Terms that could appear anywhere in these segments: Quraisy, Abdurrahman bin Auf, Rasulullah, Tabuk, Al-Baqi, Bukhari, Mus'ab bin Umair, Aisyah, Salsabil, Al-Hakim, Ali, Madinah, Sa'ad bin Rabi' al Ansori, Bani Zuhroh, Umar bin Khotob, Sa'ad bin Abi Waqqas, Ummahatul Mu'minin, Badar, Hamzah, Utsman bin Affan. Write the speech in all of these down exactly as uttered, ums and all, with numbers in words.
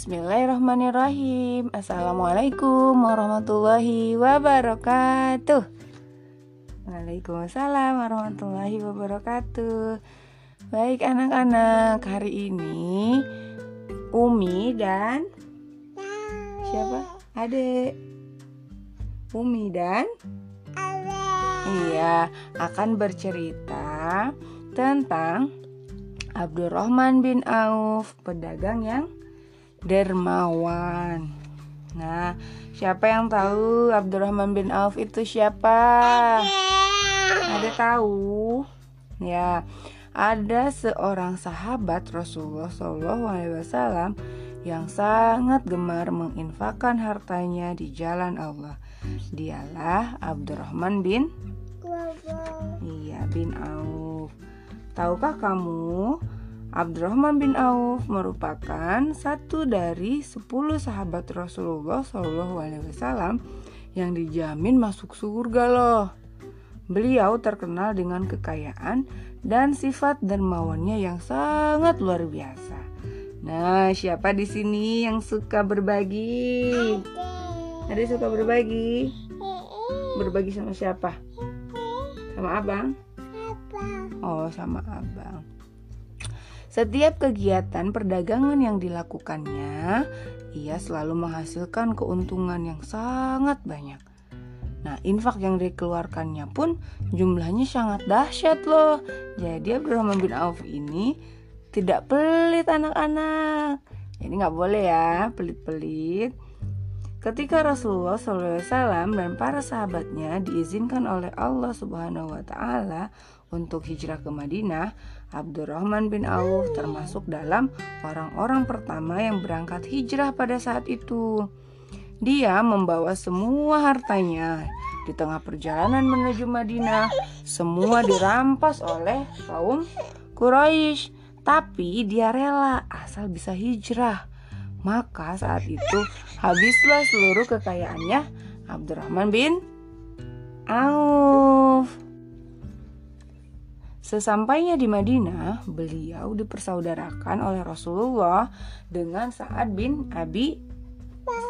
Bismillahirrahmanirrahim. Assalamualaikum warahmatullahi wabarakatuh. Waalaikumsalam warahmatullahi wabarakatuh. Baik anak-anak, hari ini Umi dan siapa? Adek Umi dan Adek Iya, akan bercerita tentang Abdurrahman bin Auf, pedagang yang dermawan. Nah, siapa yang tahu Abdurrahman bin Auf itu siapa? Ada tahu? Ya, ada seorang sahabat Rasulullah Shallallahu Alaihi Wasallam yang sangat gemar menginfakkan hartanya di jalan Allah. Dialah Abdurrahman bin Iya bin Auf. Tahukah kamu? Abdurrahman bin Auf merupakan satu dari sepuluh sahabat Rasulullah shallallahu alaihi wasallam yang dijamin masuk surga loh. Beliau terkenal dengan kekayaan dan sifat dermawannya yang sangat luar biasa. Nah, siapa di sini yang suka berbagi? Ada suka berbagi? Berbagi sama siapa? Sama abang? Oh, sama abang. Setiap kegiatan perdagangan yang dilakukannya, ia selalu menghasilkan keuntungan yang sangat banyak. Nah, infak yang dikeluarkannya pun jumlahnya sangat dahsyat loh. Jadi Abdurrahman bin Auf ini tidak pelit anak-anak. Jadi nggak boleh ya pelit-pelit. Ketika Rasulullah shallallahu alaihi wasallam dan para sahabatnya diizinkan oleh Allah Subhanahu Wa Taala untuk hijrah ke Madinah, Abdurrahman bin Auf termasuk dalam orang-orang pertama yang berangkat hijrah pada saat itu. Dia membawa semua hartanya. Di tengah perjalanan menuju Madinah, semua dirampas oleh kaum Quraisy. Tapi dia rela asal bisa hijrah. Maka saat itu habislah seluruh kekayaannya Abdurrahman bin Auf. Sesampainya di Madinah, beliau dipersaudarakan oleh Rasulullah dengan Sa'ad bin Abi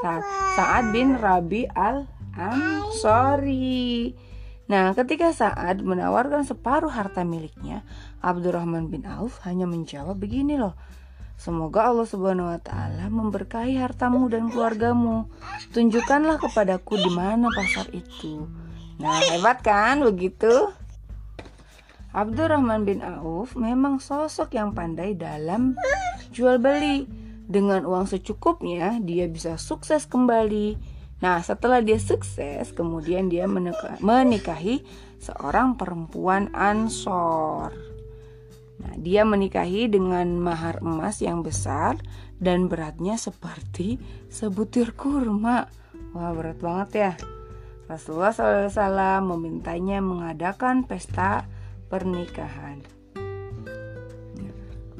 Saad, Sa'ad bin Rabi' al Ansori. Nah, ketika Sa'ad menawarkan separuh harta miliknya, Abdurrahman bin Auf hanya menjawab begini loh. Semoga Allah Subhanahu Wa Taala memberkahi hartamu dan keluargamu. Tunjukkanlah kepadaku di mana pasar itu. Nah, hebat kan begitu? Abdurrahman bin Auf memang sosok yang pandai dalam jual beli. Dengan uang secukupnya, dia bisa sukses kembali. Nah, setelah dia sukses, kemudian dia menikahi seorang perempuan Ansor. Nah, dia menikahi dengan mahar emas yang besar dan beratnya seperti sebutir kurma. Wah, berat banget ya. Rasulullah shallallahu alaihi wasallam memintanya mengadakan pesta pernikahan.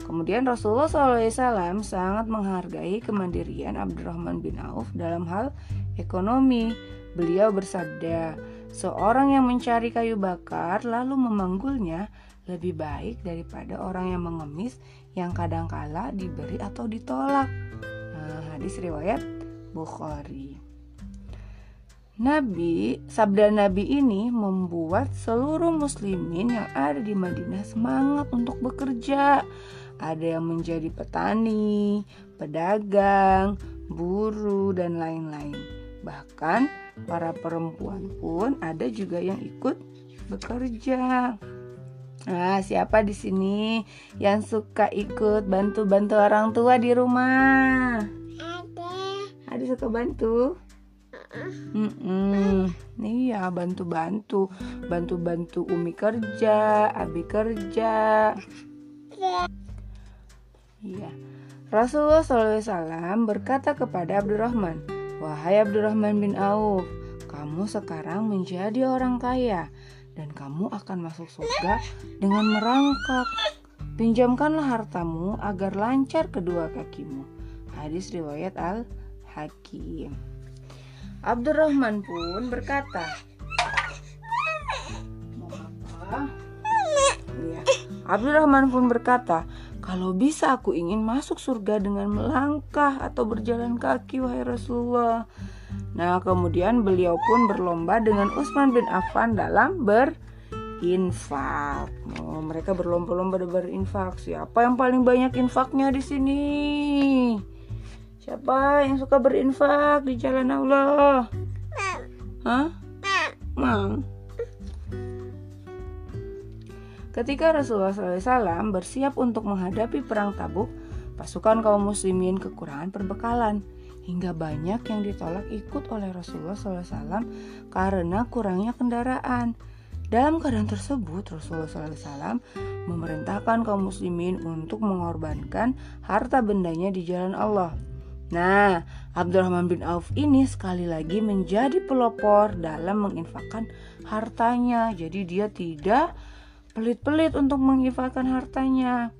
Kemudian Rasulullah shallallahu alaihi wasallam sangat menghargai kemandirian Abdurrahman bin Auf dalam hal ekonomi. Beliau bersabda, seorang yang mencari kayu bakar lalu memanggulnya lebih baik daripada orang yang mengemis yang kadangkala diberi atau ditolak. Nah, hadis riwayat Bukhari. Nabi, sabda Nabi ini membuat seluruh muslimin yang ada di Madinah semangat untuk bekerja. Ada yang menjadi petani, pedagang, buruh, dan lain-lain. Bahkan para perempuan pun ada juga yang ikut bekerja. Nah, siapa di sini yang suka ikut bantu-bantu orang tua di rumah? Ada. Ada suka bantu? Mm-mm. Iya, bantu-bantu Bantu-bantu Umi kerja, Abi kerja. Iya. Rasulullah shallallahu alaihi wasallam berkata kepada Abdurrahman, wahai Abdurrahman bin Auf, kamu sekarang menjadi orang kaya dan kamu akan masuk surga dengan merangkak. Pinjamkanlah hartamu agar lancar kedua kakimu. Hadis riwayat Al-Hakim. Abdurrahman pun berkata, Abdurrahman pun berkata, Kalau bisa aku ingin masuk surga dengan melangkah atau berjalan kaki, wahai Rasulullah. Nah, kemudian beliau pun berlomba dengan Utsman bin Affan dalam berinfak. Oh, mereka berlomba-lomba berinfak. Siapa yang paling banyak infaknya di sini? Siapa yang suka berinfak di jalan Allah? Hah? Mang. Ketika Rasulullah shallallahu alaihi wasallam bersiap untuk menghadapi perang Tabuk, pasukan kaum muslimin kekurangan perbekalan, hingga banyak yang ditolak ikut oleh Rasulullah shallallahu alaihi wasallam karena kurangnya kendaraan. Dalam keadaan tersebut, Rasulullah shallallahu alaihi wasallam memerintahkan kaum muslimin untuk mengorbankan harta bendanya di jalan Allah. Nah, Abdurrahman bin Auf ini sekali lagi menjadi pelopor dalam menginfakkan hartanya. Jadi dia tidak pelit-pelit untuk menginfakkan hartanya.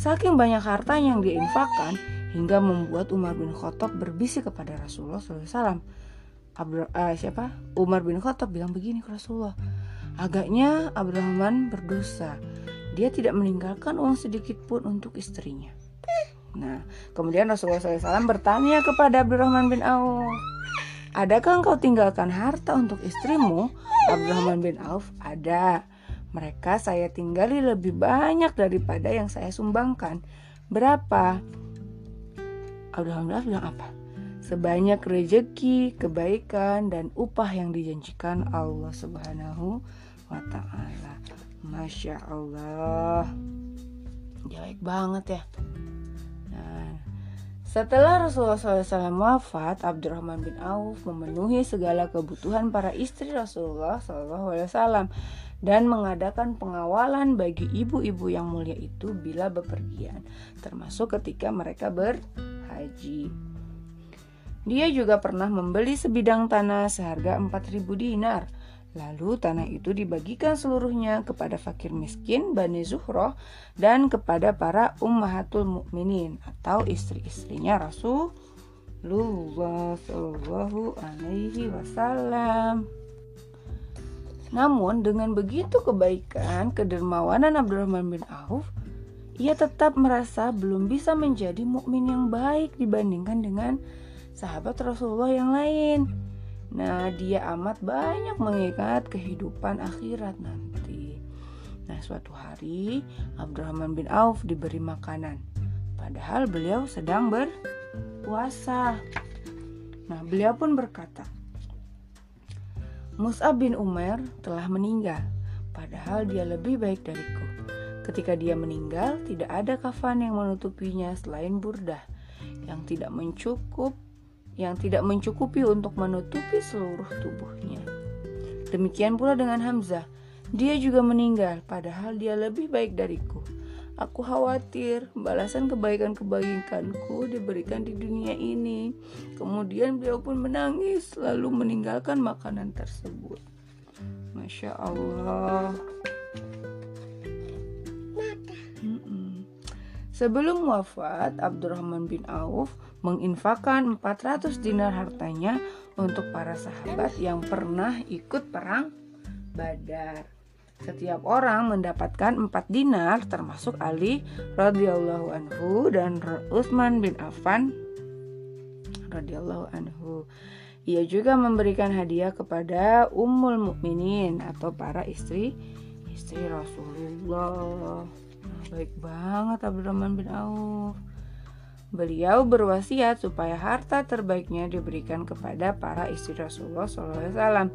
Saking banyak harta yang diinfakkan hingga membuat Umar bin Khotob berbisik kepada Rasulullah shallallahu alaihi wasallam. Abdur, uh, siapa? Umar bin Khotob bilang begini ke Rasulullah, agaknya Abdurrahman berdosa. Dia tidak meninggalkan uang sedikit pun untuk istrinya. Nah, kemudian Rasulullah shallallahu alaihi wasallam bertanya kepada Abdurrahman bin Auf, adakah engkau tinggalkan harta untuk istrimu? Abdurrahman bin Auf, ada. Mereka saya tinggali lebih banyak daripada yang saya sumbangkan. Berapa? Alhamdulillah bilang apa? Sebanyak rezeki, kebaikan, dan upah yang dijanjikan Allah Subhanahu wa Ta'ala. Masya Allah, baik banget ya. Nah, setelah Rasulullah shallallahu alaihi wasallam wafat, Abdurrahman bin Auf memenuhi segala kebutuhan para istri Rasulullah shallallahu alaihi wasallam dan mengadakan pengawalan bagi ibu-ibu yang mulia itu bila bepergian, termasuk ketika mereka berhaji. Dia juga pernah membeli sebidang tanah seharga empat ribu dinar. Lalu tanah itu dibagikan seluruhnya kepada fakir miskin Bani Zuhroh dan kepada para Ummahatul Mu'minin atau istri-istrinya Rasulullah Shallallahu Alaihi Wasallam. Namun dengan begitu kebaikan, kedermawanan Abdurrahman bin Auf, ia tetap merasa belum bisa menjadi mukmin yang baik dibandingkan dengan sahabat Rasulullah yang lain. Nah, dia amat banyak mengingat kehidupan akhirat nanti. Nah, suatu hari Abdurrahman bin Auf diberi makanan, padahal beliau sedang berpuasa. Nah, beliau pun berkata, Mus'ab bin Umair telah meninggal, padahal dia lebih baik dariku. Ketika dia meninggal, tidak ada kafan yang menutupinya selain burdah yang tidak mencukup, yang tidak mencukupi untuk menutupi seluruh tubuhnya. Demikian pula dengan Hamzah, dia juga meninggal, padahal dia lebih baik dariku. Aku khawatir balasan kebaikan-kebaikanku diberikan di dunia ini. Kemudian beliau pun menangis lalu meninggalkan makanan tersebut. Masya Allah. Mm-mm. Sebelum wafat, Abdurrahman bin Auf menginfakkan empat ratus dinar hartanya untuk para sahabat yang pernah ikut perang Badar. Setiap orang mendapatkan empat dinar, termasuk Ali radhiyallahu anhu dan Utsman bin Affan radhiyallahu anhu. Ia juga memberikan hadiah kepada Ummul Mukminin atau para istri istri Rasulullah. Baik banget Abdurrahman bin Auf. Beliau berwasiat supaya harta terbaiknya diberikan kepada para istri Rasulullah shallallahu alaihi wasallam,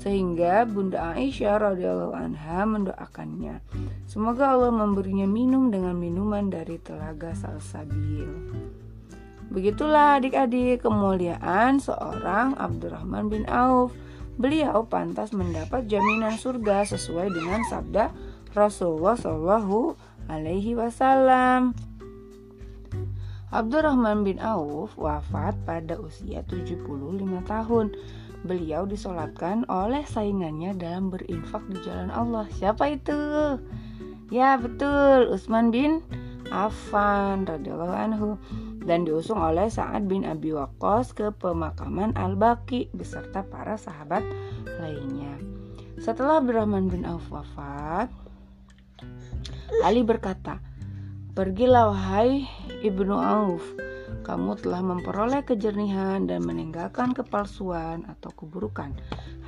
sehingga Bunda Aisyah radhiyallahu anha mendoakannya. Semoga Allah memberinya minum dengan minuman dari telaga Salsabil. Begitulah adik-adik kemuliaan seorang Abdurrahman bin Auf. Beliau pantas mendapat jaminan surga sesuai dengan sabda Rasulullah Shallallahu Alaihi Wasallam. Abdurrahman bin Auf wafat pada usia tujuh puluh lima tahun. Beliau disolatkan oleh saingannya dalam berinfak di jalan Allah. Siapa itu? Ya betul, Utsman bin Affan radhiyallahu anhu, dan diusung oleh Sa'ad bin Abi Waqqas ke pemakaman Al-Baqi beserta para sahabat lainnya. Setelah Abdurrahman bin Auf wafat, Ali berkata, Pergilah wahai Ibnu Auf, kamu telah memperoleh kejernihan dan meninggalkan kepalsuan atau keburukan.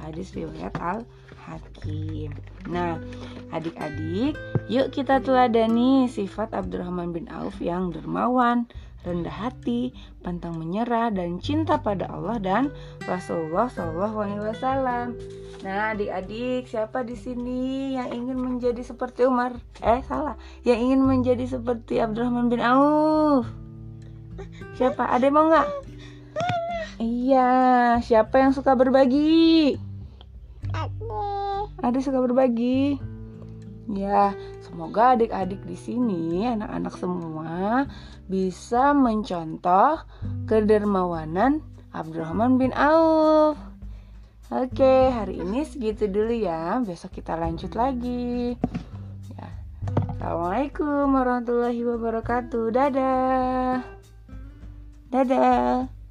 Hadis riwayat Al-Hakim. Nah, adik-adik, yuk kita teladani sifat Abdurrahman bin Auf yang dermawan, rendah hati, pantang menyerah, dan cinta pada Allah dan Rasulullah shallallahu alaihi wasallam. Nah, adik-adik, siapa di sini yang ingin menjadi seperti Umar? Eh, salah, yang ingin menjadi seperti Abdurrahman bin Auf? Siapa? Ada mau nggak? Iya, siapa yang suka berbagi? Aku. Ada suka berbagi? Ya, semoga adik-adik di sini, anak-anak semua bisa mencontoh kedermawanan Abdurrahman bin Auf. Oke, hari ini segitu dulu ya. Besok kita lanjut lagi. Ya. Assalamualaikum warahmatullahi wabarakatuh. Dadah. Dadah.